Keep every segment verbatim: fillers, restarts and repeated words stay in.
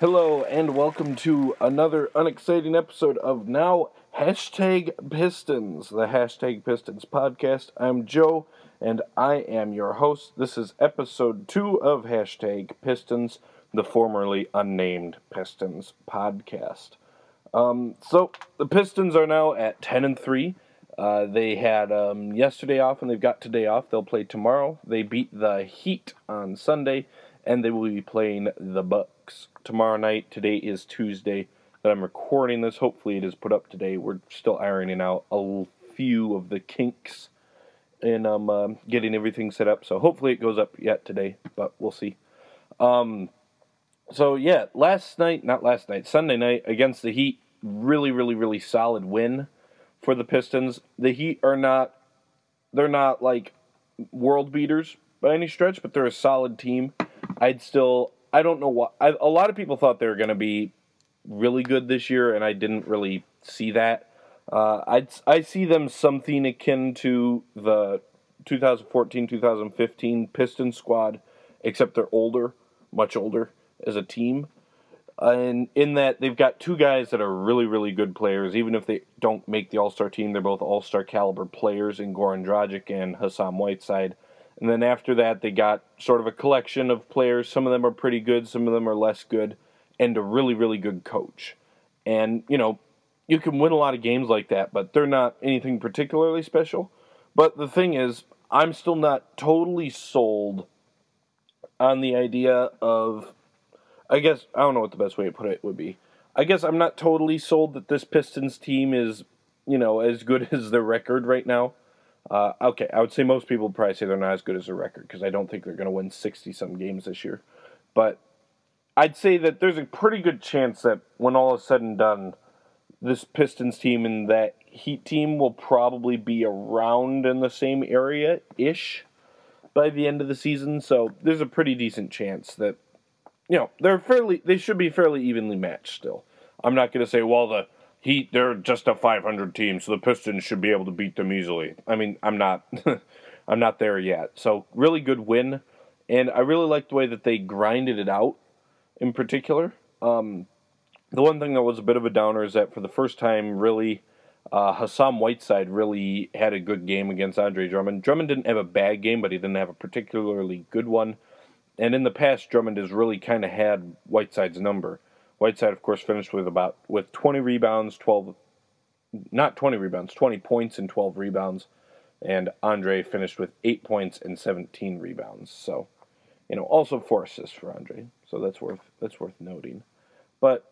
Hello and welcome to another unexciting episode of Now Hashtag Pistons, the Hashtag Pistons podcast. I'm Joe and I am your host. This is episode two of Hashtag Pistons, the formerly unnamed Pistons podcast. Um, so the Pistons are now at ten and three. Uh, they had um, yesterday off and they've got today off. They'll play tomorrow. They beat the Heat on Sunday, and they will be playing the Bucks tomorrow night. Today is Tuesday that I'm recording this. Hopefully it is put up today. We're still ironing out a few of the kinks and um, uh, getting everything set up. So hopefully it goes up yet today, but we'll see. Um, so yeah, last night, not last night, Sunday night against the Heat, really, really, really solid win for the Pistons. The Heat are not, they're not like world beaters by any stretch, but they're a solid team. I'd still, I don't know why, I, a lot of people thought they were going to be really good this year, and I didn't really see that. Uh, I'd, I see them something akin to the twenty fourteen twenty fifteen Pistons squad, except they're older, much older as a team. And in that, they've got two guys that are really, really good players. Even if they don't make the All-Star team, they're both All-Star caliber players in Goran Dragic and Hassan Whiteside. And then after that, they got sort of a collection of players. Some of them are pretty good, some of them are less good, and a really, really good coach. And, you know, you can win a lot of games like that, but they're not anything particularly special. But the thing is, I'm still not totally sold on the idea of, I guess, I don't know what the best way to put it would be. I guess I'm not totally sold that this Pistons team is, you know, as good as their record right now. Uh, okay, I would say most people would probably say they're not as good as a record, because I don't think they're going to win sixty-some games this year. But I'd say that there's a pretty good chance that when all is said and done, this Pistons team and that Heat team will probably be around in the same area-ish by the end of the season. So there's a pretty decent chance that, you know, they're fairly, they should be fairly evenly matched still. I'm not going to say, well, the Heat, they're just a five hundred team, so the Pistons should be able to beat them easily. I mean, I'm not I'm not there yet. So, really good win, and I really like the way that they grinded it out in particular. Um, the one thing that was a bit of a downer is that for the first time, really, uh, Hassan Whiteside really had a good game against Andre Drummond. Drummond didn't have a bad game, but he didn't have a particularly good one. And in the past, Drummond has really kind of had Whiteside's number. Whiteside, of course, finished with about with twenty rebounds, twelve, not twenty rebounds, twenty points and twelve rebounds, and Andre finished with eight points and seventeen rebounds. So, you know, also four assists for Andre. So that's worth that's worth noting. But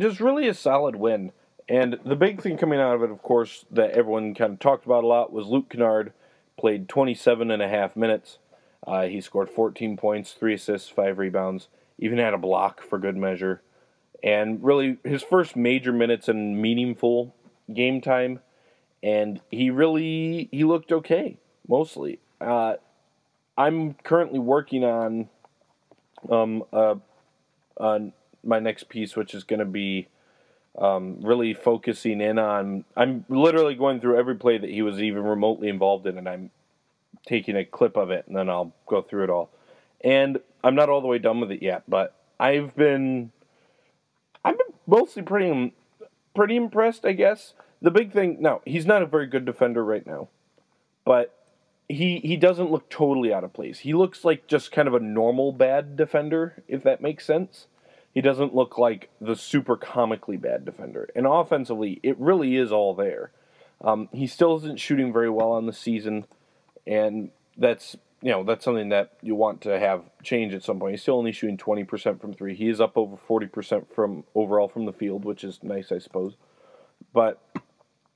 just really a solid win. And the big thing coming out of it, of course, that everyone kind of talked about a lot was Luke Kennard played twenty-seven and a half minutes. Uh, he scored fourteen points, three assists, five rebounds. Even had a block for good measure. And really, his first major minutes and meaningful game time, and he really, he looked okay, mostly. Uh, I'm currently working on um, uh, on my next piece, which is going to be um, really focusing in on, I'm literally going through every play that he was even remotely involved in, and I'm taking a clip of it, and then I'll go through it all. And I'm not all the way done with it yet, but I've been... I've been mostly pretty pretty impressed, I guess. The big thing, no, he's not a very good defender right now, but he he doesn't look totally out of place. He looks like just kind of a normal bad defender, if that makes sense. He doesn't look like the super comically bad defender. And offensively, it really is all there. Um, he still isn't shooting very well on the season, and that's, you know, that's something that you want to have change at some point. He's still only shooting twenty percent from three. He is up over forty percent from overall from the field, which is nice, I suppose. But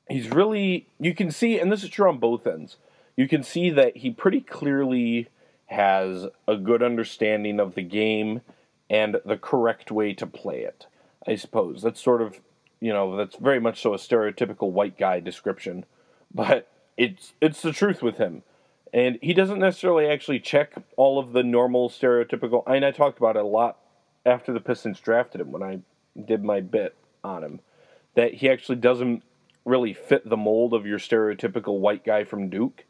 he's really, you can see, and this is true on both ends, you can see that he pretty clearly has a good understanding of the game and the correct way to play it, I suppose. That's sort of, you know, that's very much so a stereotypical white guy description, but it's it's the truth with him. And he doesn't necessarily actually check all of the normal stereotypical... I mean, I talked about it a lot after the Pistons drafted him when I did my bit on him, that he actually doesn't really fit the mold of your stereotypical white guy from Duke.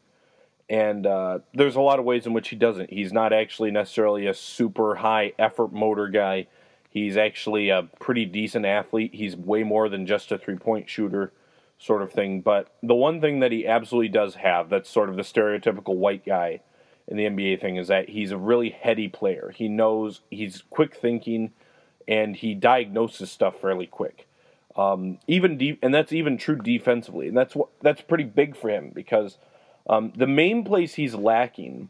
And uh, there's a lot of ways in which he doesn't. He's not actually necessarily a super high effort motor guy. He's actually a pretty decent athlete. He's way more than just a three-point shooter sort of thing. But the one thing that he absolutely does have that's sort of the stereotypical white guy in the N B A thing is that he's a really heady player. He knows, he's quick thinking, and he diagnoses stuff fairly quick. Um, even de- And that's even true defensively. And that's, what, that's pretty big for him because um, the main place he's lacking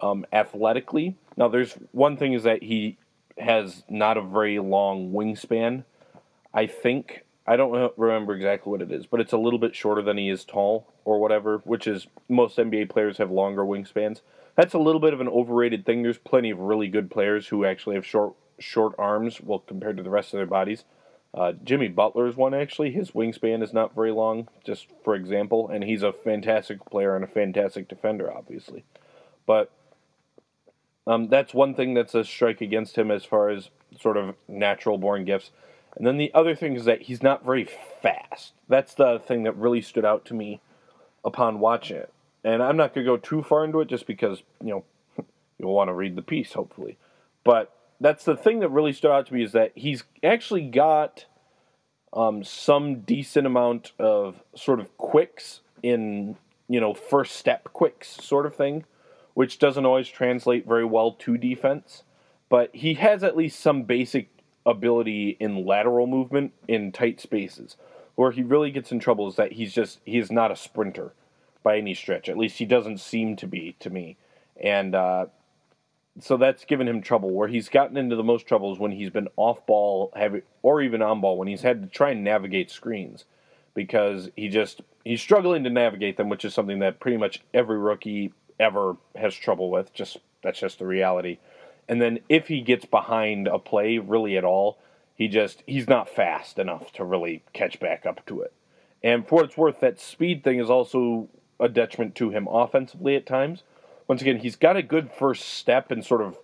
um, athletically, now there's one thing is that he has not a very long wingspan, I think. I don't remember exactly what it is, but it's a little bit shorter than he is tall or whatever, which is most N B A players have longer wingspans. That's a little bit of an overrated thing. There's plenty of really good players who actually have short short arms, well, compared to the rest of their bodies. Uh, Jimmy Butler is one, actually. His wingspan is not very long, just for example, and he's a fantastic player and a fantastic defender, obviously. But Um, that's one thing that's a strike against him as far as sort of natural-born gifts. And then the other thing is that he's not very fast. That's the thing that really stood out to me upon watching it. And I'm not going to go too far into it just because, you know, you'll want to read the piece, hopefully. But that's the thing that really stood out to me is that he's actually got um, some decent amount of sort of quicks in, you know, first-step quicks sort of thing, which doesn't always translate very well to defense. But he has at least some basic ability in lateral movement in tight spaces. Where he really gets in trouble is that he's just, he is not a sprinter by any stretch. At least he doesn't seem to be, to me. And uh, so that's given him trouble. Where he's gotten into the most troubles when he's been off ball, heavy, or even on ball, when he's had to try and navigate screens. Because he just, he's struggling to navigate them, which is something that pretty much every rookie ever has trouble with. Just that's just the reality. And then if he gets behind a play really at all, he just he's not fast enough to really catch back up to it. And for what it's worth, that speed thing is also a detriment to him offensively at times. Once again, he's got a good first step and sort of,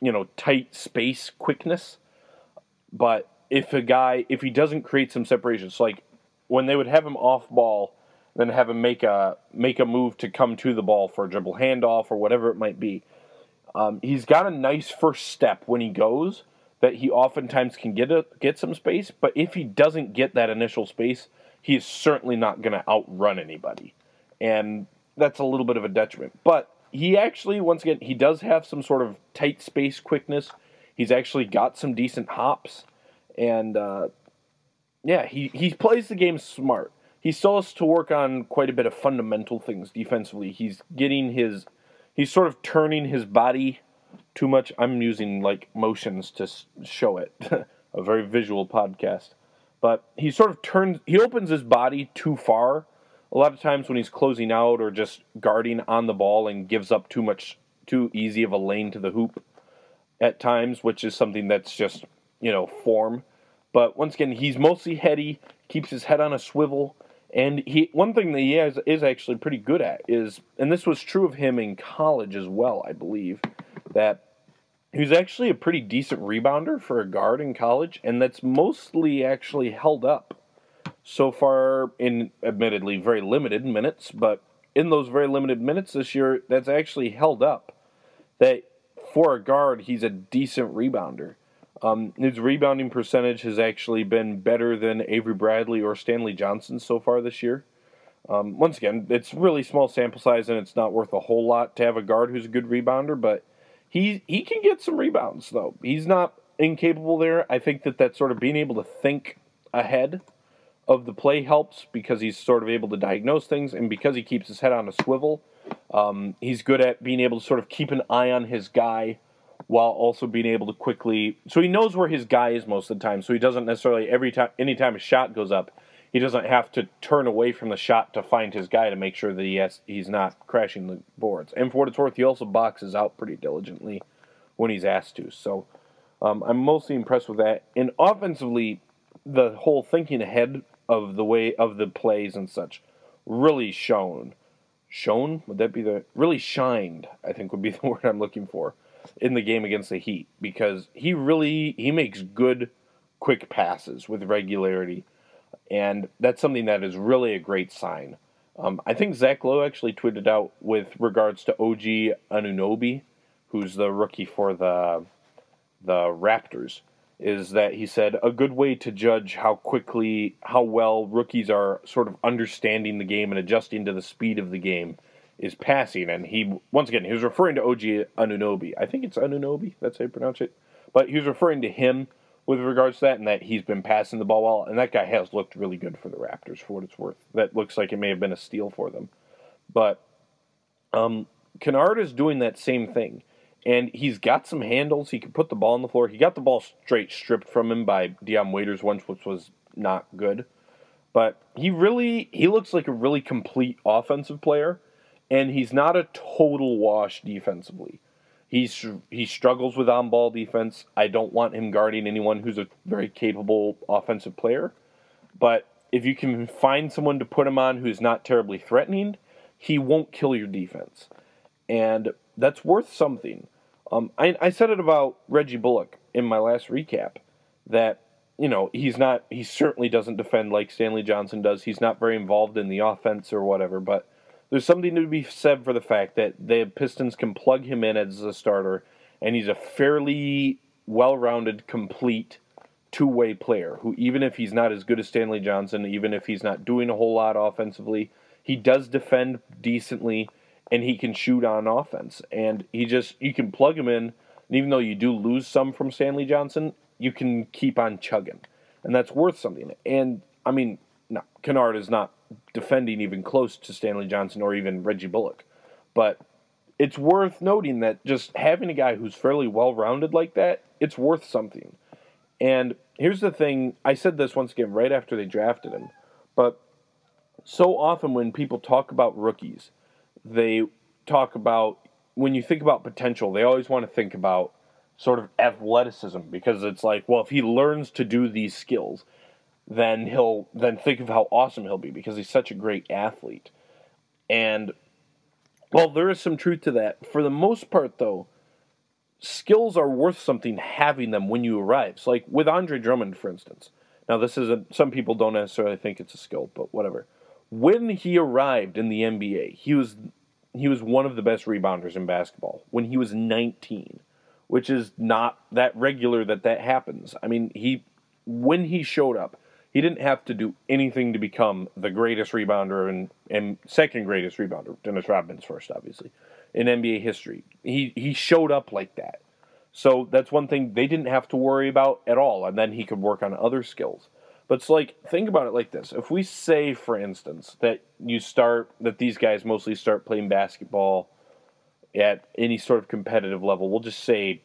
you know, tight space quickness. But if a guy if he doesn't create some separation, it's like when they would have him off ball, then have him make a make a move to come to the ball for a dribble handoff or whatever it might be. Um, he's got a nice first step when he goes that he oftentimes can get a, get some space, but if he doesn't get that initial space, he is certainly not going to outrun anybody. And that's a little bit of a detriment. But he actually, once again, he does have some sort of tight space quickness. He's actually got some decent hops. And, uh, yeah, he, he plays the game smart. He still has to work on quite a bit of fundamental things defensively. He's getting his, he's sort of turning his body too much. I'm using like motions to show it, a very visual podcast. But he sort of turns, he opens his body too far. A lot of times when he's closing out or just guarding on the ball and gives up too much, too easy of a lane to the hoop at times, which is something that's just, you know, form. But once again, he's mostly heady, keeps his head on a swivel. And he, one thing that he has, is actually pretty good at is, and this was true of him in college as well, I believe, that he was actually a pretty decent rebounder for a guard in college, and that's mostly actually held up so far in, admittedly, very limited minutes, but in those very limited minutes this year, that's actually held up, that for a guard, he's a decent rebounder. Um, his rebounding percentage has actually been better than Avery Bradley or Stanley Johnson so far this year. Um, once again, it's really small sample size, and it's not worth a whole lot to have a guard who's a good rebounder, but he he can get some rebounds, though. He's not incapable there. I think that that sort of being able to think ahead of the play helps because he's sort of able to diagnose things, and because he keeps his head on a swivel, um, he's good at being able to sort of keep an eye on his guy while also being able to quickly, so he knows where his guy is most of the time, so he doesn't necessarily, every time, any time a shot goes up, he doesn't have to turn away from the shot to find his guy to make sure that he has, he's not crashing the boards. And for what it's worth, he also boxes out pretty diligently when he's asked to, so um, I'm mostly impressed with that. And offensively, the whole thinking ahead of the way, of the plays and such, really shone, shone, would that be the, really shined, I think would be the word I'm looking for, in the game against the Heat, because he really, he makes good quick passes with regularity, and that's something that is really a great sign. Um, I think Zach Lowe actually tweeted out with regards to O G Anunoby, who's the rookie for the the Raptors, is that he said a good way to judge how quickly, how well rookies are sort of understanding the game and adjusting to the speed of the game is passing. And he, once again, he was referring to O G Anunoby. I think it's Anunoby, that's how you pronounce it. But he was referring to him with regards to that, and that he's been passing the ball well. And that guy has looked really good for the Raptors, for what it's worth. That looks like it may have been a steal for them. But um, Kennard is doing that same thing. And he's got some handles. He can put the ball on the floor. He got the ball straight stripped from him by De'on Waiters once, which was not good. But he really, he looks like a really complete offensive player. And he's not a total wash defensively. He's, he struggles with on-ball defense. I don't want him guarding anyone who's a very capable offensive player. But if you can find someone to put him on who's not terribly threatening, he won't kill your defense. And that's worth something. Um, I, I said it about Reggie Bullock in my last recap that, you know, he's not, he certainly doesn't defend like Stanley Johnson does. He's not very involved in the offense or whatever, but there's something to be said for the fact that the Pistons can plug him in as a starter, and he's a fairly well-rounded, complete two-way player who, even if he's not as good as Stanley Johnson, even if he's not doing a whole lot offensively, he does defend decently, and he can shoot on offense. And he just, you can plug him in, and even though you do lose some from Stanley Johnson, you can keep on chugging. And that's worth something. And, I mean, no, Kennard is not defending even close to Stanley Johnson or even Reggie Bullock. But it's worth noting that just having a guy who's fairly well-rounded like that, it's worth something. And here's the thing, I said this once again right after they drafted him, but so often when people talk about rookies, they talk about, when you think about potential, they always want to think about sort of athleticism, because it's like, well, if he learns to do these skills, then he'll then think of how awesome he'll be because he's such a great athlete. And, well, there is some truth to that. For the most part, though, skills are worth something having them when you arrive. So, like with Andre Drummond, for instance. Now, this is a, some people don't necessarily think it's a skill, but whatever. When he arrived in the N B A, he was he was one of the best rebounders in basketball when he was nineteen, which is not that regular that that happens. I mean, he when he showed up, he didn't have to do anything to become the greatest rebounder and, and second greatest rebounder, Dennis Rodman's first, obviously, in N B A history. He he showed up like that. So that's one thing they didn't have to worry about at all, and then he could work on other skills. But it's like, think about it like this. If we say, for instance, that you start, that these guys mostly start playing basketball at any sort of competitive level, we'll just say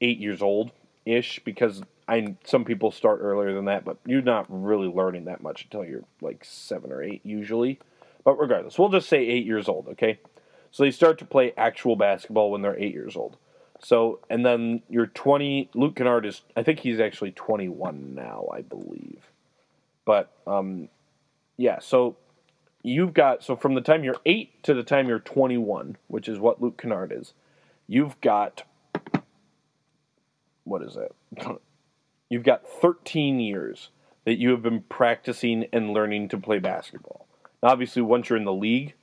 eight years old-ish, because I some people start earlier than that, but you're not really learning that much until you're like seven or eight usually. But regardless, we'll just say eight years old, okay? So they start to play actual basketball when they're eight years old. So, and then you're twenty, Luke Kennard is, I think he's actually twenty-one now, I believe. But, um, yeah, so you've got, so from the time you're eight to the time you're twenty-one, which is what Luke Kennard is, you've got, what is that? You've got thirteen years that you have been practicing and learning to play basketball. Now, obviously, once you're in the league,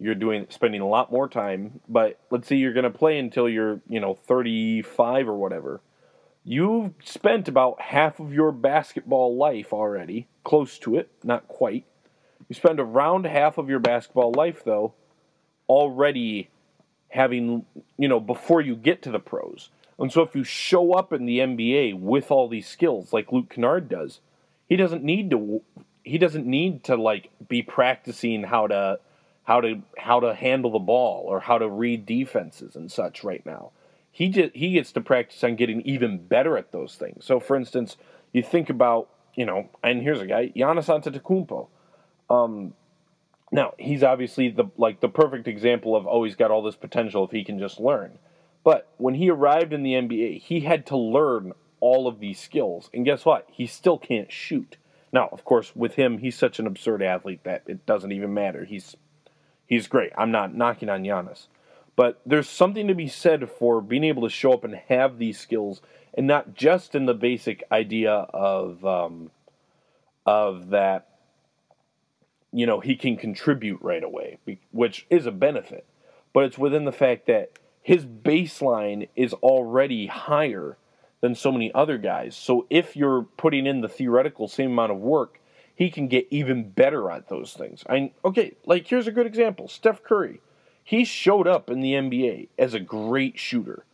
you're doing spending a lot more time, but let's say you're going to play until you're, you know, thirty-five or whatever. You've spent about half of your basketball life already, close to it, not quite. You spend around half of your basketball life, though, already having, you know, before you get to the pros. And so if you show up in the N B A with all these skills, like Luke Kennard does, he doesn't need to, he doesn't need to, like, be practicing how to, how to, how to handle the ball or how to read defenses and such right now. He just, he gets to practice on getting even better at those things. So, for instance, you think about, you know, and here's a guy, Giannis Antetokounmpo. Um, now, he's obviously the like the perfect example of, oh, he's got all this potential if he can just learn. But when he arrived in the N B A, he had to learn all of these skills. And guess what? He still can't shoot. Now, of course, with him, he's such an absurd athlete that it doesn't even matter. He's, he's great. I'm not knocking on Giannis. But there's something to be said for being able to show up and have these skills, and not just in the basic idea of um, of that, you know, he can contribute right away, which is a benefit. But it's within the fact that his baseline is already higher than so many other guys. So if you're putting in the theoretical same amount of work, he can get even better at those things. I okay, like here's a good example. Steph Curry. He showed up in the N B A as a great shooter.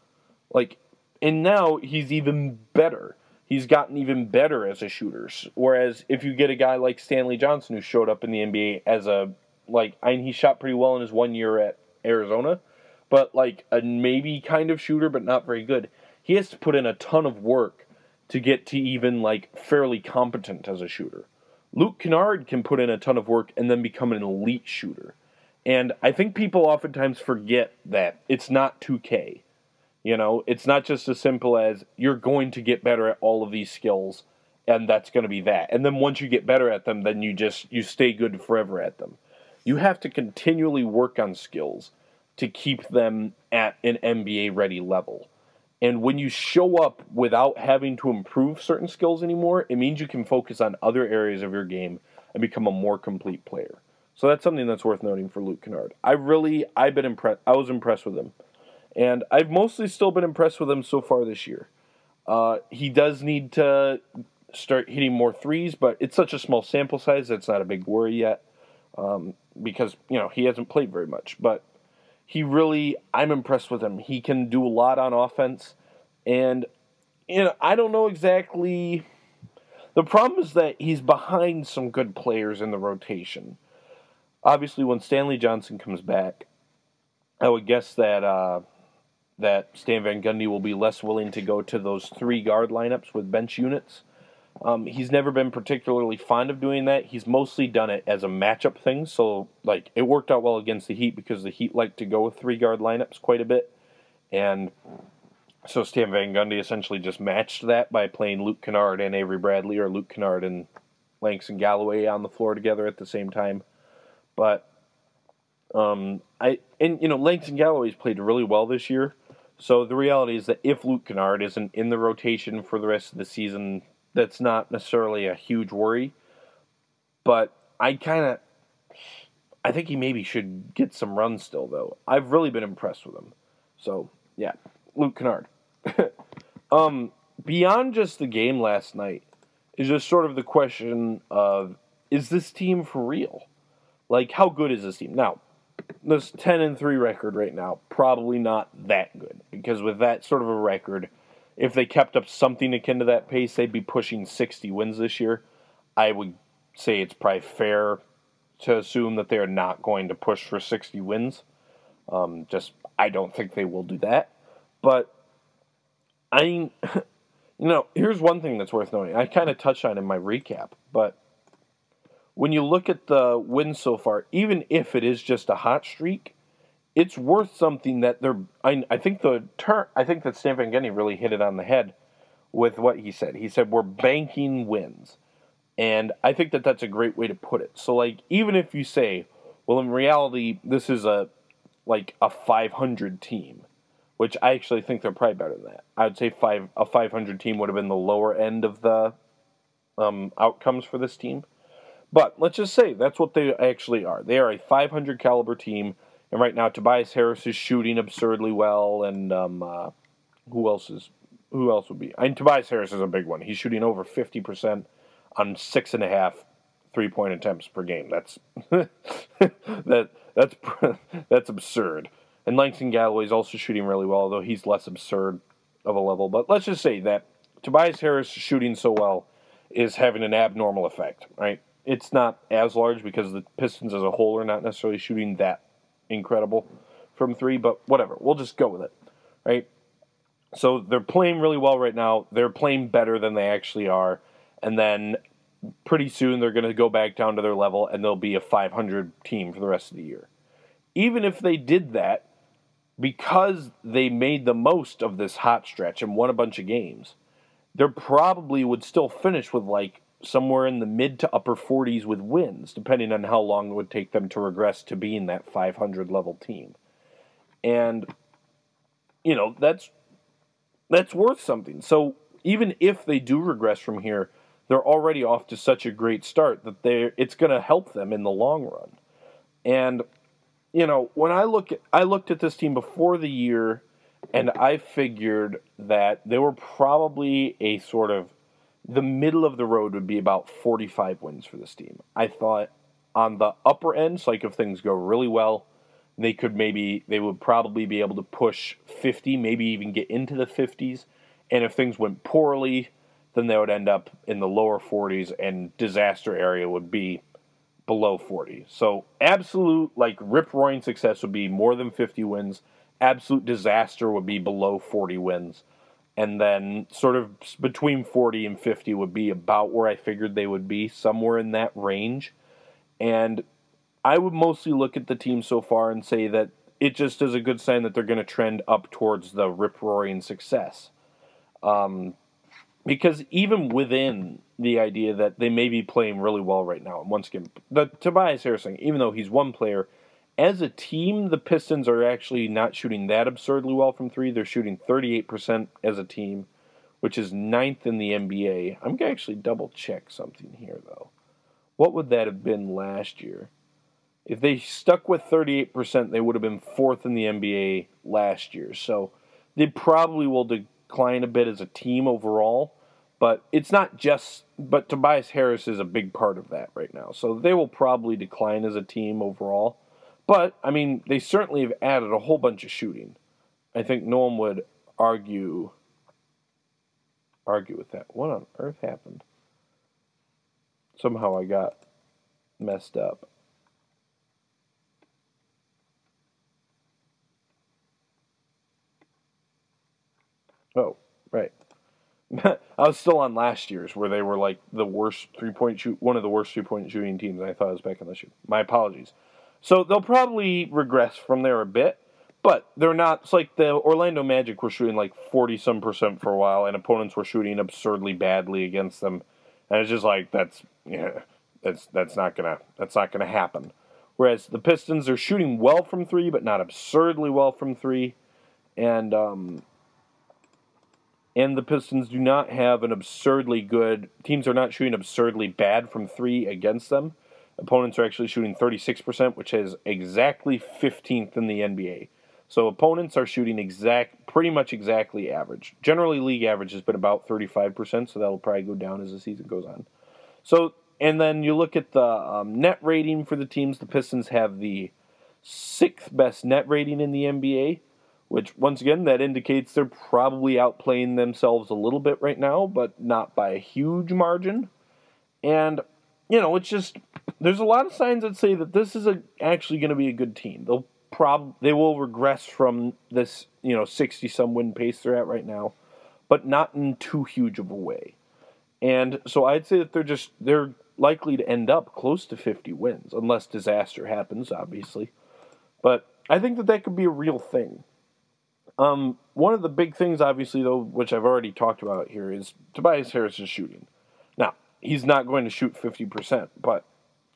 Like, and now he's even better. He's gotten even better as a shooter. Whereas if you get a guy like Stanley Johnson, who showed up in the N B A as a, like, I mean, he shot pretty well in his one year at Arizona, but like a maybe kind of shooter, but not very good. He has to put in a ton of work to get to even like fairly competent as a shooter. Luke Kennard can put in a ton of work and then become an elite shooter. And I think people oftentimes forget that it's not two K. You know, it's not just as simple as you're going to get better at all of these skills and that's going to be that. And then once you get better at them, then you just, you stay good forever at them. You have to continually work on skills to keep them at an N B A-ready level. And when you show up without having to improve certain skills anymore, it means you can focus on other areas of your game and become a more complete player. So that's something that's worth noting for Luke Kennard. I really, I've been impressed. I was impressed with him. And I've mostly still been impressed with him so far this year. Uh, he does need to start hitting more threes, but it's such a small sample size that's not a big worry yet um, because, you know, he hasn't played very much. But he really, I'm impressed with him. He can do a lot on offense. And, you know, I don't know exactly. The problem is that he's behind some good players in the rotation. Obviously, when Stanley Johnson comes back, I would guess that uh, that Stan Van Gundy will be less willing to go to those three-guard lineups with bench units. Um, he's never been particularly fond of doing that. He's mostly done it as a matchup thing, so like it worked out well against the Heat because the Heat like to go with three-guard lineups quite a bit. And so Stan Van Gundy essentially just matched that by playing Luke Kennard and Avery Bradley, or Luke Kennard and Langston Galloway on the floor together at the same time. But, um, I, and, you know, Langston Galloway's played really well this year. So the reality is that if Luke Kennard isn't in the rotation for the rest of the season, that's not necessarily a huge worry. But I kind of, I think he maybe should get some runs still, though. I've really been impressed with him. So, yeah, Luke Kennard. um, beyond just the game last night is just sort of the question of, is this team for real? Like, how good is this team? Now, this ten and three record right now, probably not that good. Because with that sort of a record, if they kept up something akin to that pace, they'd be pushing sixty wins this year. I would say it's probably fair to assume that they are not going to push for sixty wins. Um, just, I don't think they will do that. But, I mean, you know, here's one thing that's worth noting. I kind of touched on it in my recap, but when you look at the wins so far, even if it is just a hot streak, it's worth something that they're. I, I think the ter- I think that Stan Van Gundy really hit it on the head with what he said. He said we're banking wins, and I think that that's a great way to put it. So, like, even if you say, well, in reality, this is a like a five hundred team, which I actually think they're probably better than that. I would say five a five hundred team would have been the lower end of the um, outcomes for this team. But let's just say that's what they actually are. They are a five hundred caliber team, and right now Tobias Harris is shooting absurdly well, and um, uh, who else is? Who else would be? I mean, Tobias Harris is a big one. He's shooting over fifty percent on six and a half three-point attempts per game. That's that that's that's absurd. And Langston Galloway is also shooting really well, although he's less absurd of a level. But let's just say that Tobias Harris shooting so well is having an abnormal effect, right? It's not as large because the Pistons as a whole are not necessarily shooting that incredible from three, but whatever. We'll just go with it, right? So they're playing really well right now. They're playing better than they actually are, and then pretty soon they're going to go back down to their level, and they'll be a five hundred team for the rest of the year. Even if they did that, because they made the most of this hot stretch and won a bunch of games, they probably would still finish with, like, somewhere in the mid to upper forties with wins, depending on how long it would take them to regress to being that five hundred level team. And, you know, that's that's worth something. So even if they do regress from here, they're already off to such a great start that they're it's going to help them in the long run. And, you know, when I look at, I looked at this team before the year And I figured that they were probably a sort of, the middle of the road would be about forty-five wins for this team. I thought on the upper end, so like if things go really well, they could maybe, they would probably be able to push fifty, maybe even get into the fifties. And if things went poorly, then they would end up in the lower forties, and disaster area would be below forty. So absolute, like, rip-roaring success would be more than fifty wins. Absolute disaster would be below forty wins. And then sort of between forty and fifty would be about where I figured they would be, somewhere in that range. And I would mostly look at the team so far and say that it just is a good sign that they're going to trend up towards the rip-roaring success. Um... Because even within the idea that they may be playing really well right now, and once again, the Tobias Harris thing, even though he's one player, as a team, the Pistons are actually not shooting that absurdly well from three. They're shooting thirty-eight percent as a team, which is ninth in the N B A. I'm going to actually double-check something here, though. What would that have been last year? If they stuck with thirty-eight percent, they would have been fourth in the N B A last year. So they probably will de- Decline a bit as a team overall, but it's not just, but Tobias Harris is a big part of that right now, so they will probably decline as a team overall. But I mean, they certainly have added a whole bunch of shooting. I think no one would argue argue with that. What on earth happened? Somehow I got messed up. Oh, right. I was still on last year's where they were like the worst three-point shoot, one of the worst three-point shooting teams, and I thought I was back on this year. My apologies. So they'll probably regress from there a bit, but they're not. It's like the Orlando Magic were shooting like forty-some percent for a while, and opponents were shooting absurdly badly against them, and it's just like that's yeah, that's that's not gonna that's not gonna happen. Whereas the Pistons are shooting well from three, but not absurdly well from three, and um. And the Pistons do not have an absurdly good... Teams are not shooting absurdly bad from three against them. Opponents are actually shooting thirty-six percent, which is exactly fifteenth in the N B A. So opponents are shooting exact, pretty much exactly average. Generally, league average has been about thirty-five percent, so that'll probably go down as the season goes on. So, and then you look at the um, net rating for the teams. The Pistons have the sixth best net rating in the N B A, which, once again, that indicates they're probably outplaying themselves a little bit right now, but not by a huge margin. And, you know, it's just, there's a lot of signs that say that this is a, actually going to be a good team. They'll prob- they will regress from this, you know, sixty-some win pace they're at right now, but not in too huge of a way. And so I'd say that they're just, they're likely to end up close to fifty wins, unless disaster happens, obviously. But I think that that could be a real thing. Um, one of the big things, obviously, though, which I've already talked about here, is Tobias Harris's shooting. Now, he's not going to shoot fifty percent, but,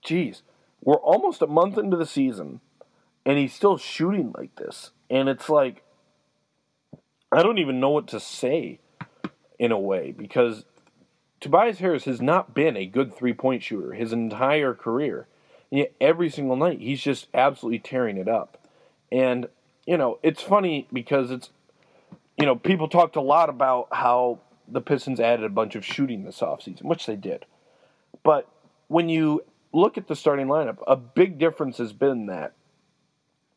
geez, we're almost a month into the season, and he's still shooting like this. And it's like, I don't even know what to say, in a way, because Tobias Harris has not been a good three-point shooter his entire career. And yet, every single night, he's just absolutely tearing it up. And... You know, it's funny because it's, you know, people talked a lot about how the Pistons added a bunch of shooting this offseason, which they did. But when you look at the starting lineup, a big difference has been that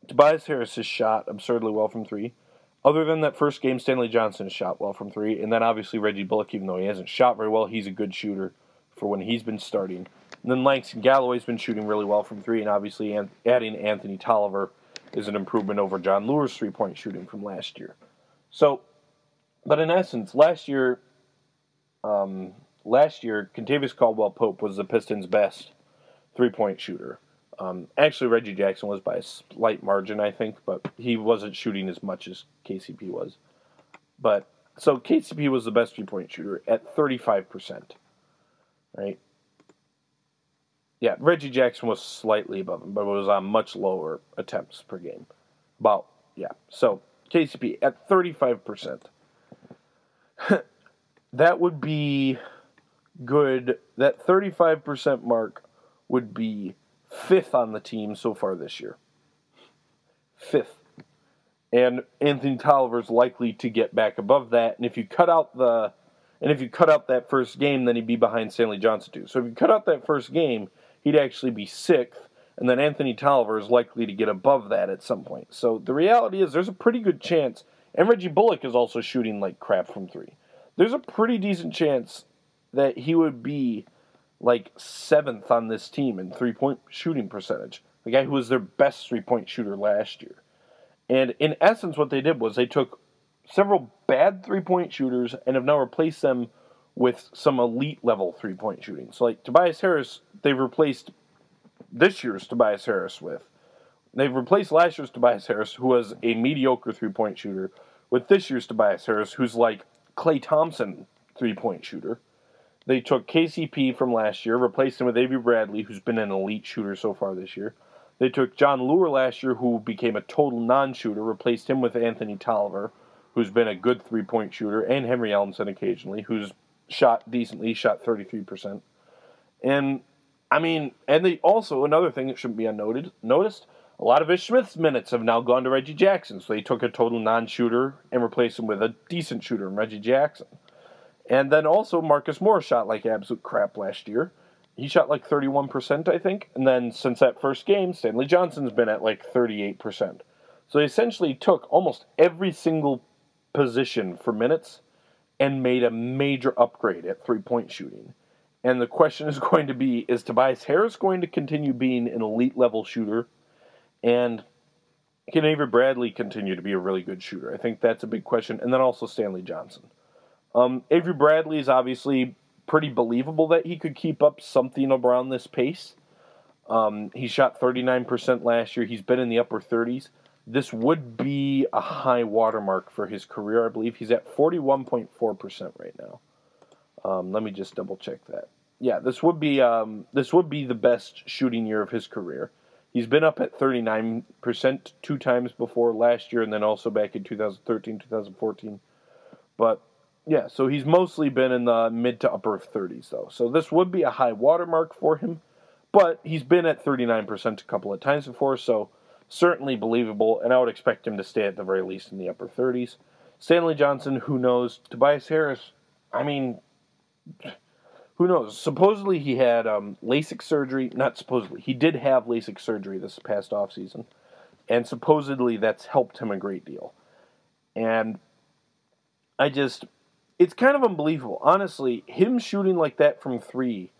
Tobias Harris has shot absurdly well from three. Other than that first game, Stanley Johnson has shot well from three. And then obviously Reggie Bullock, even though he hasn't shot very well, he's a good shooter for when he's been starting. And then Langston Galloway's been shooting really well from three, and obviously adding Anthony Tolliver is an improvement over Jon Leuer's three-point shooting from last year. So, but in essence, last year, um, last year, Contavious Caldwell-Pope was the Pistons' best three-point shooter. Um, actually, Reggie Jackson was by a slight margin, I think, but he wasn't shooting as much as K C P was. But, so K C P was the best three-point shooter at thirty-five percent, right? Yeah, Reggie Jackson was slightly above him, but it was on much lower attempts per game. About, yeah. So, K C P at thirty-five percent. That would be good. That thirty-five percent mark would be fifth on the team so far this year. Fifth. and Anthony Tolliver's likely to get back above that. And if you cut out the, and if you cut out that first game, then he'd be behind Stanley Johnson too. So if you cut out that first game, he'd actually be sixth, and then Anthony Tolliver is likely to get above that at some point. So the reality is there's a pretty good chance, and Reggie Bullock is also shooting like crap from three. There's a pretty decent chance that he would be like seventh on this team in three-point shooting percentage, the guy who was their best three-point shooter last year. And in essence, what they did was they took several bad three-point shooters and have now replaced them with some elite-level three-point shooting. So, like, Tobias Harris, they've replaced this year's Tobias Harris with. They've replaced last year's Tobias Harris, who was a mediocre three-point shooter, with this year's Tobias Harris, who's like Klay Thompson three-point shooter. They took K C P from last year, replaced him with Avery Bradley, who's been an elite shooter so far this year. They took Jon Leuer last year, who became a total non-shooter, replaced him with Anthony Tolliver, who's been a good three-point shooter, and Henry Ellenson occasionally, who's shot decently, shot thirty-three percent. And, I mean, and they also, another thing that shouldn't be unnoted, noticed, a lot of Ish Smith's minutes have now gone to Reggie Jackson, so they took a total non-shooter and replaced him with a decent shooter, Reggie Jackson. And then also Marcus Moore shot like absolute crap last year. He shot like thirty-one percent, I think. And then since that first game, Stanley Johnson's been at like thirty-eight percent. So they essentially took almost every single position for minutes and made a major upgrade at three-point shooting. And the question is going to be, is Tobias Harris going to continue being an elite-level shooter? And can Avery Bradley continue to be a really good shooter? I think that's a big question. And then also Stanley Johnson. Um, Avery Bradley is obviously pretty believable that he could keep up something around this pace. Um, he shot thirty-nine percent last year. He's been in the upper thirties. This would be a high watermark for his career, I believe. He's at forty-one point four percent right now. Um, let me just double check that. Yeah, this would be um, this would be the best shooting year of his career. He's been up at thirty-nine percent two times before, last year and then also back in twenty thirteen, twenty fourteen. But yeah, so he's mostly been in the mid to upper thirties, though. So this would be a high watermark for him, but he's been at thirty-nine percent a couple of times before, so certainly believable, and I would expect him to stay at the very least in the upper thirties. Stanley Johnson, who knows? Tobias Harris, I mean, who knows? Supposedly he had um, LASIK surgery. Not supposedly. He did have LASIK surgery this past offseason, and supposedly that's helped him a great deal. And I just... It's kind of unbelievable. Honestly, him shooting like that from three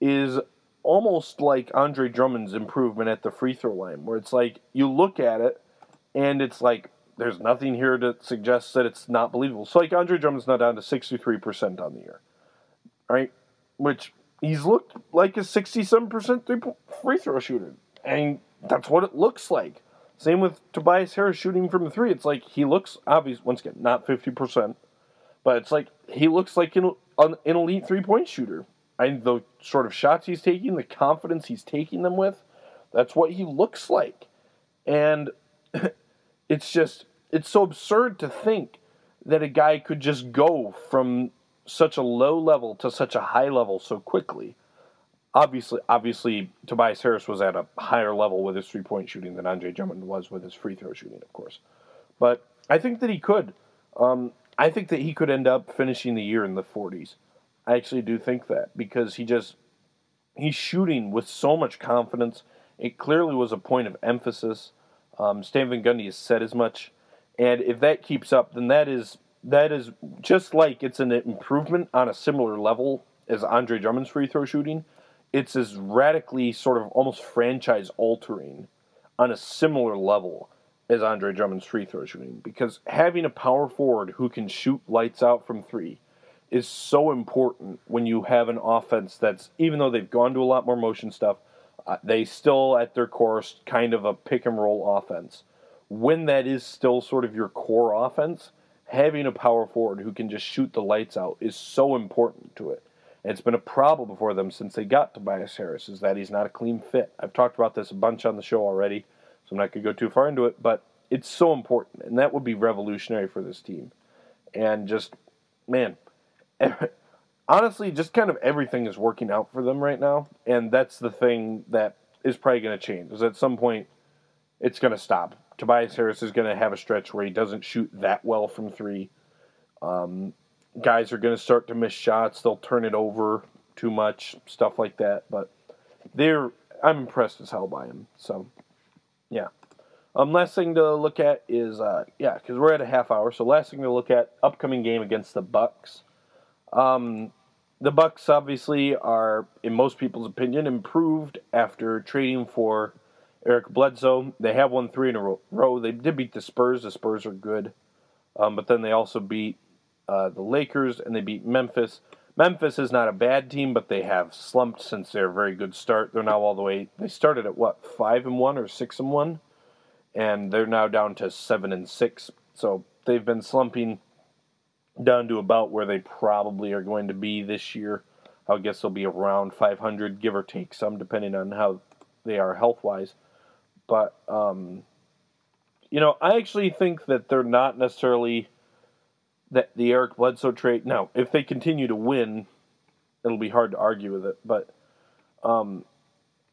is almost like Andre Drummond's improvement at the free throw line, where it's like you look at it and it's like there's nothing here to suggest that it's not believable. So like Andre Drummond's now down to sixty-three percent on the year, right? Which he's looked like a sixty-seven percent free throw shooter, and that's what it looks like. Same with Tobias Harris shooting from three. It's like he looks, obvious once again, not fifty percent. But it's like he looks like an, an elite three-point shooter. And the sort of shots he's taking, the confidence he's taking them with, that's what he looks like. And it's just, it's so absurd to think that a guy could just go from such a low level to such a high level so quickly. Obviously, obviously Tobias Harris was at a higher level with his three-point shooting than Andre Drummond was with his free-throw shooting, of course. But I think that he could. Um... I think that he could end up finishing the year in the forties. I actually do think that because he just, he's shooting with so much confidence. It clearly was a point of emphasis. Um, Stan Van Gundy has said as much. And if that keeps up, then that is, that is just like it's an improvement on a similar level as Andre Drummond's free throw shooting. It's as radically sort of almost franchise altering on a similar level as Andre Drummond's free throw shooting, because having a power forward who can shoot lights out from three is so important when you have an offense that's, even though they've gone to a lot more motion stuff, uh, they still, at their core, kind of a pick-and-roll offense. When that is still sort of your core offense, having a power forward who can just shoot the lights out is so important to it. And it's been a problem for them since they got Tobias Harris, is that he's not a clean fit. I've talked about this a bunch on the show already, so I'm not going to go too far into it, but it's so important, and that would be revolutionary for this team. And just, man, honestly, just kind of everything is working out for them right now, and that's the thing that is probably going to change, is at some point it's going to stop Tobias Harris is going to have a stretch where he doesn't shoot that well from three. Um, guys are going to start to miss shots. They'll turn it over too much, stuff like that. But they're I'm impressed as hell by him. So, yeah. Um, last thing to look at is, uh, yeah, because we're at a half hour. So last thing to look at, upcoming game against the Bucks. Um, the Bucks obviously are, in most people's opinion, improved after trading for Eric Bledsoe. They have won three in a row. They did beat the Spurs. The Spurs are good. Um, but then they also beat uh, the Lakers, and they beat Memphis. Memphis is not a bad team, but they have slumped since their very good start. They're now all the way. They started at, what, five and one or six and one? And they're now down to seven and six. So they've been slumping down to about where they probably are going to be this year. I guess they'll be around five hundred, give or take some, depending on how they are health-wise. But, um, you know, I actually think that they're not necessarily that the Eric Bledsoe trade. Now, if they continue to win, it'll be hard to argue with it. But um,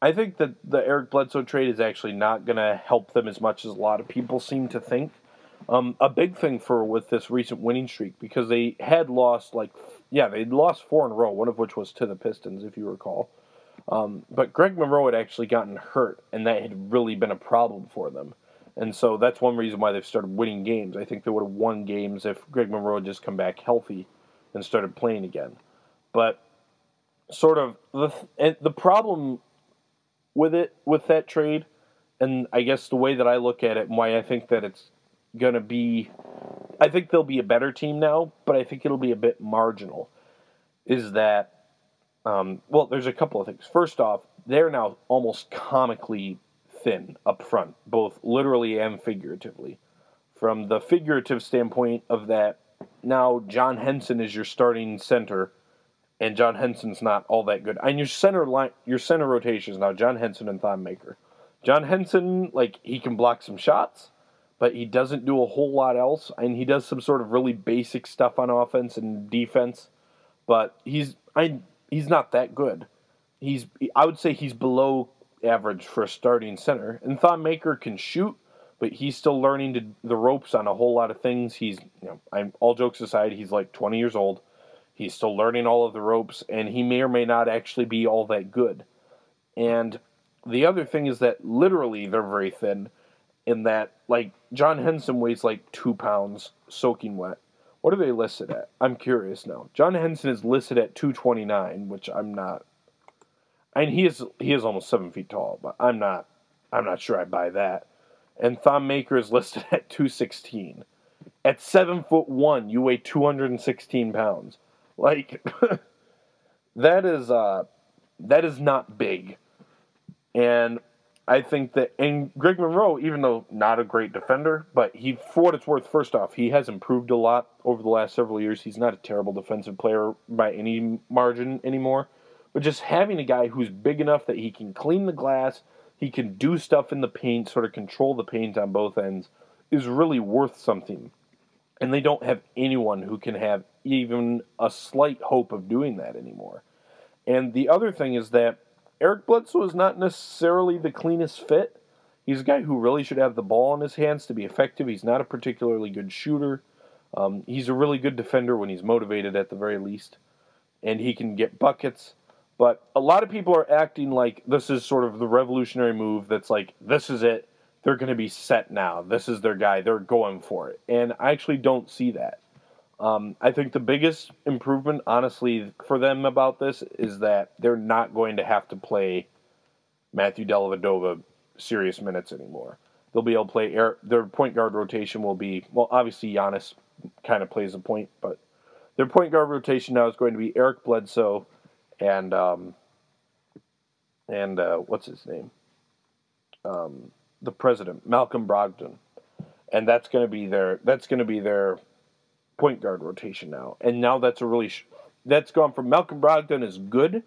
I think that the Eric Bledsoe trade is actually not going to help them as much as a lot of people seem to think. Um, a big thing for with this recent winning streak, because they had lost, like, yeah, they lost four in a row, one of which was to the Pistons, if you recall. Um, but Greg Monroe had actually gotten hurt, and that had really been a problem for them. And so that's one reason why they've started winning games. I think they would have won games if Greg Monroe had just come back healthy and started playing again. But sort of the th- the problem with it, with that trade, and I guess the way that I look at it and why I think that it's going to be, I think they'll be a better team now, but I think it'll be a bit marginal, is that Um, well, there's a couple of things. First off, they're now almost comically thin up front, both literally and figuratively. From the figurative standpoint of that, now John Henson is your starting center, and John Henson's not all that good. And your center line, your center rotation is now John Henson and Thon Maker. John Henson, like, he can block some shots, but he doesn't do a whole lot else, and he does some sort of really basic stuff on offense and defense, but he's... I. He's not that good. He's I would say he's below average for a starting center. And Thon Maker can shoot, but he's still learning to, the ropes on a whole lot of things. He's, you know, I'm, all jokes aside, he's like twenty years old. He's still learning all of the ropes, and he may or may not actually be all that good. And the other thing is that literally they're very thin, in that, like, John Henson weighs like two pounds soaking wet. What are they listed at? I'm curious now. John Henson is listed at two twenty-nine, which I'm not. I mean, he is he is almost seven feet tall, but I'm not. I'm not sure I buy that. And Thon Maker is listed at two sixteen. At seven foot one, you weigh two hundred sixteen pounds. Like, that is uh, that is not big. And I think that, and Greg Monroe, even though not a great defender, but he, for what it's worth, first off, he has improved a lot over the last several years. He's not a terrible defensive player by any margin anymore. But just having a guy who's big enough that he can clean the glass, he can do stuff in the paint, sort of control the paint on both ends, is really worth something. And they don't have anyone who can have even a slight hope of doing that anymore. And the other thing is that Eric Bledsoe is not necessarily the cleanest fit. He's a guy who really should have the ball in his hands to be effective. He's not a particularly good shooter. Um, he's a really good defender when he's motivated, at the very least. And he can get buckets. But a lot of people are acting like this is sort of the revolutionary move that's like, this is it. They're going to be set now. This is their guy. They're going for it. And I actually don't see that. Um, I think the biggest improvement, honestly, for them about this is that they're not going to have to play Matthew Dellavedova serious minutes anymore. They'll be able to play air, their point guard rotation will be, well, obviously Giannis kind of plays a point, but their point guard rotation now is going to be Eric Bledsoe and um, and uh, what's his name, um, the president, Malcolm Brogdon, and that's going to be their that's going to be their point guard rotation now. And now that's a really, sh- that's gone from Malcolm Brogdon is good.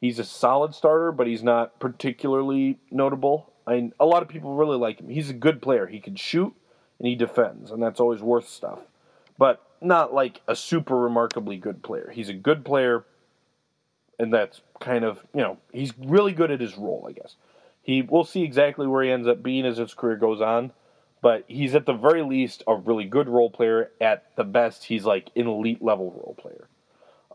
He's a solid starter, but he's not particularly notable. I mean, a lot of people really like him. He's a good player. He can shoot and he defends, and that's always worth stuff, but not like a super remarkably good player. He's a good player, and that's kind of, you know, he's really good at his role, I guess. He, we'll see exactly where he ends up being as his career goes on. But he's at the very least a really good role player. At the best, he's like an elite level role player.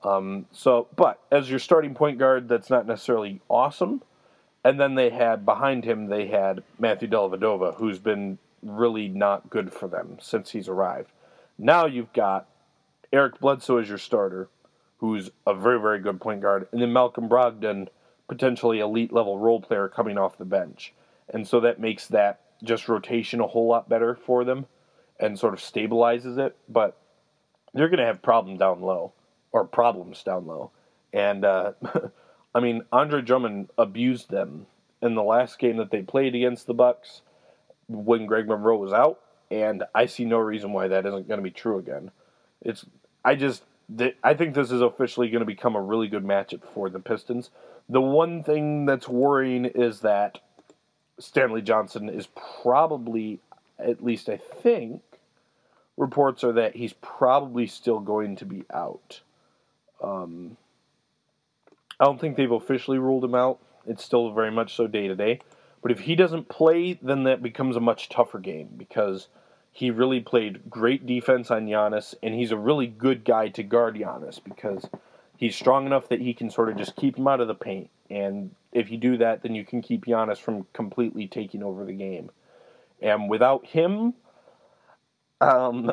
Um, so, but as your starting point guard, that's not necessarily awesome. And then they had behind him, they had Matthew Dellavedova, who's been really not good for them since he's arrived. Now you've got Eric Bledsoe as your starter, who's a very, very good point guard, and then Malcolm Brogdon, potentially elite level role player coming off the bench. And so that makes that just rotation a whole lot better for them and sort of stabilizes it. But they're going to have problem down low, or problems down low. And, uh, I mean, Andre Drummond abused them in the last game that they played against the Bucks when Greg Monroe was out, and I see no reason why that isn't going to be true again. It's I just I think this is officially going to become a really good matchup for the Pistons. The one thing that's worrying is that Stanley Johnson is probably, at least I think, reports are that he's probably still going to be out. Um, I don't think they've officially ruled him out. It's still very much so day-to-day. But if he doesn't play, then that becomes a much tougher game because he really played great defense on Giannis, and he's a really good guy to guard Giannis because he's strong enough that he can sort of just keep him out of the paint. And if you do that, then you can keep Giannis from completely taking over the game. And without him, um,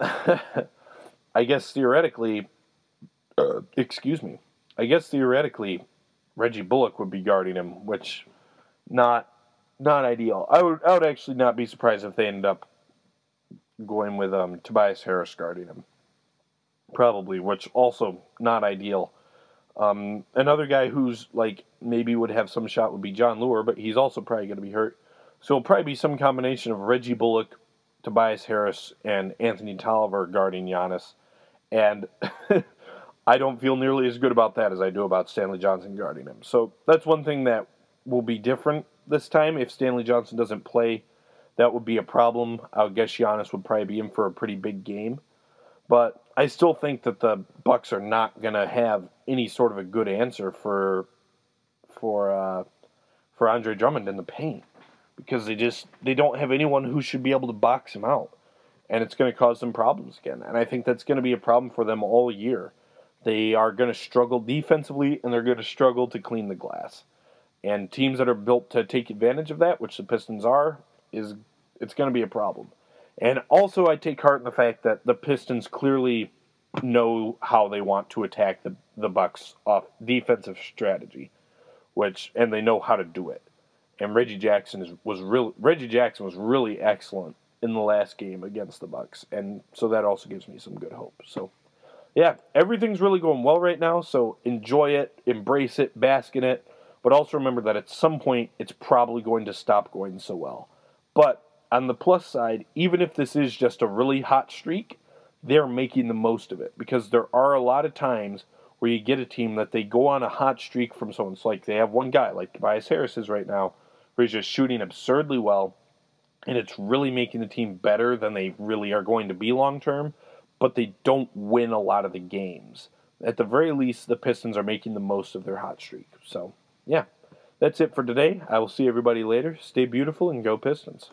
I guess theoretically, uh, excuse me, I guess theoretically, Reggie Bullock would be guarding him, which not not ideal. I would I would actually not be surprised if they ended up going with um, Tobias Harris guarding him, probably, which also not ideal. Um, another guy who's like maybe would have some shot would be Jon Leuer, but he's also probably going to be hurt. So it'll probably be some combination of Reggie Bullock, Tobias Harris, and Anthony Tolliver guarding Giannis, and I don't feel nearly as good about that as I do about Stanley Johnson guarding him. So that's one thing that will be different this time. If Stanley Johnson doesn't play, that would be a problem. I would guess Giannis would probably be in for a pretty big game. But I still think that the Bucks are not going to have any sort of a good answer for for uh, for Andre Drummond in the paint because they just they don't have anyone who should be able to box him out, and it's going to cause them problems again. And I think that's going to be a problem for them all year. They are going to struggle defensively, and they're going to struggle to clean the glass. And teams that are built to take advantage of that, which the Pistons are, is it's going to be a problem. And also I take heart in the fact that the Pistons clearly know how they want to attack the, the Bucks off defensive strategy, which and they know how to do it. And Reggie Jackson is, was real Reggie Jackson was really excellent in the last game against the Bucks, and so that also gives me some good hope. So yeah, everything's really going well right now, so enjoy it, embrace it, bask in it, but also remember that at some point it's probably going to stop going so well. But on the plus side, even if this is just a really hot streak, they're making the most of it because there are a lot of times where you get a team that they go on a hot streak from someone. It's like they have one guy, like Tobias Harris is right now, where he's just shooting absurdly well, and it's really making the team better than they really are going to be long-term. But they don't win a lot of the games. At the very least, the Pistons are making the most of their hot streak. So, yeah, that's it for today. I will see everybody later. Stay beautiful and go Pistons.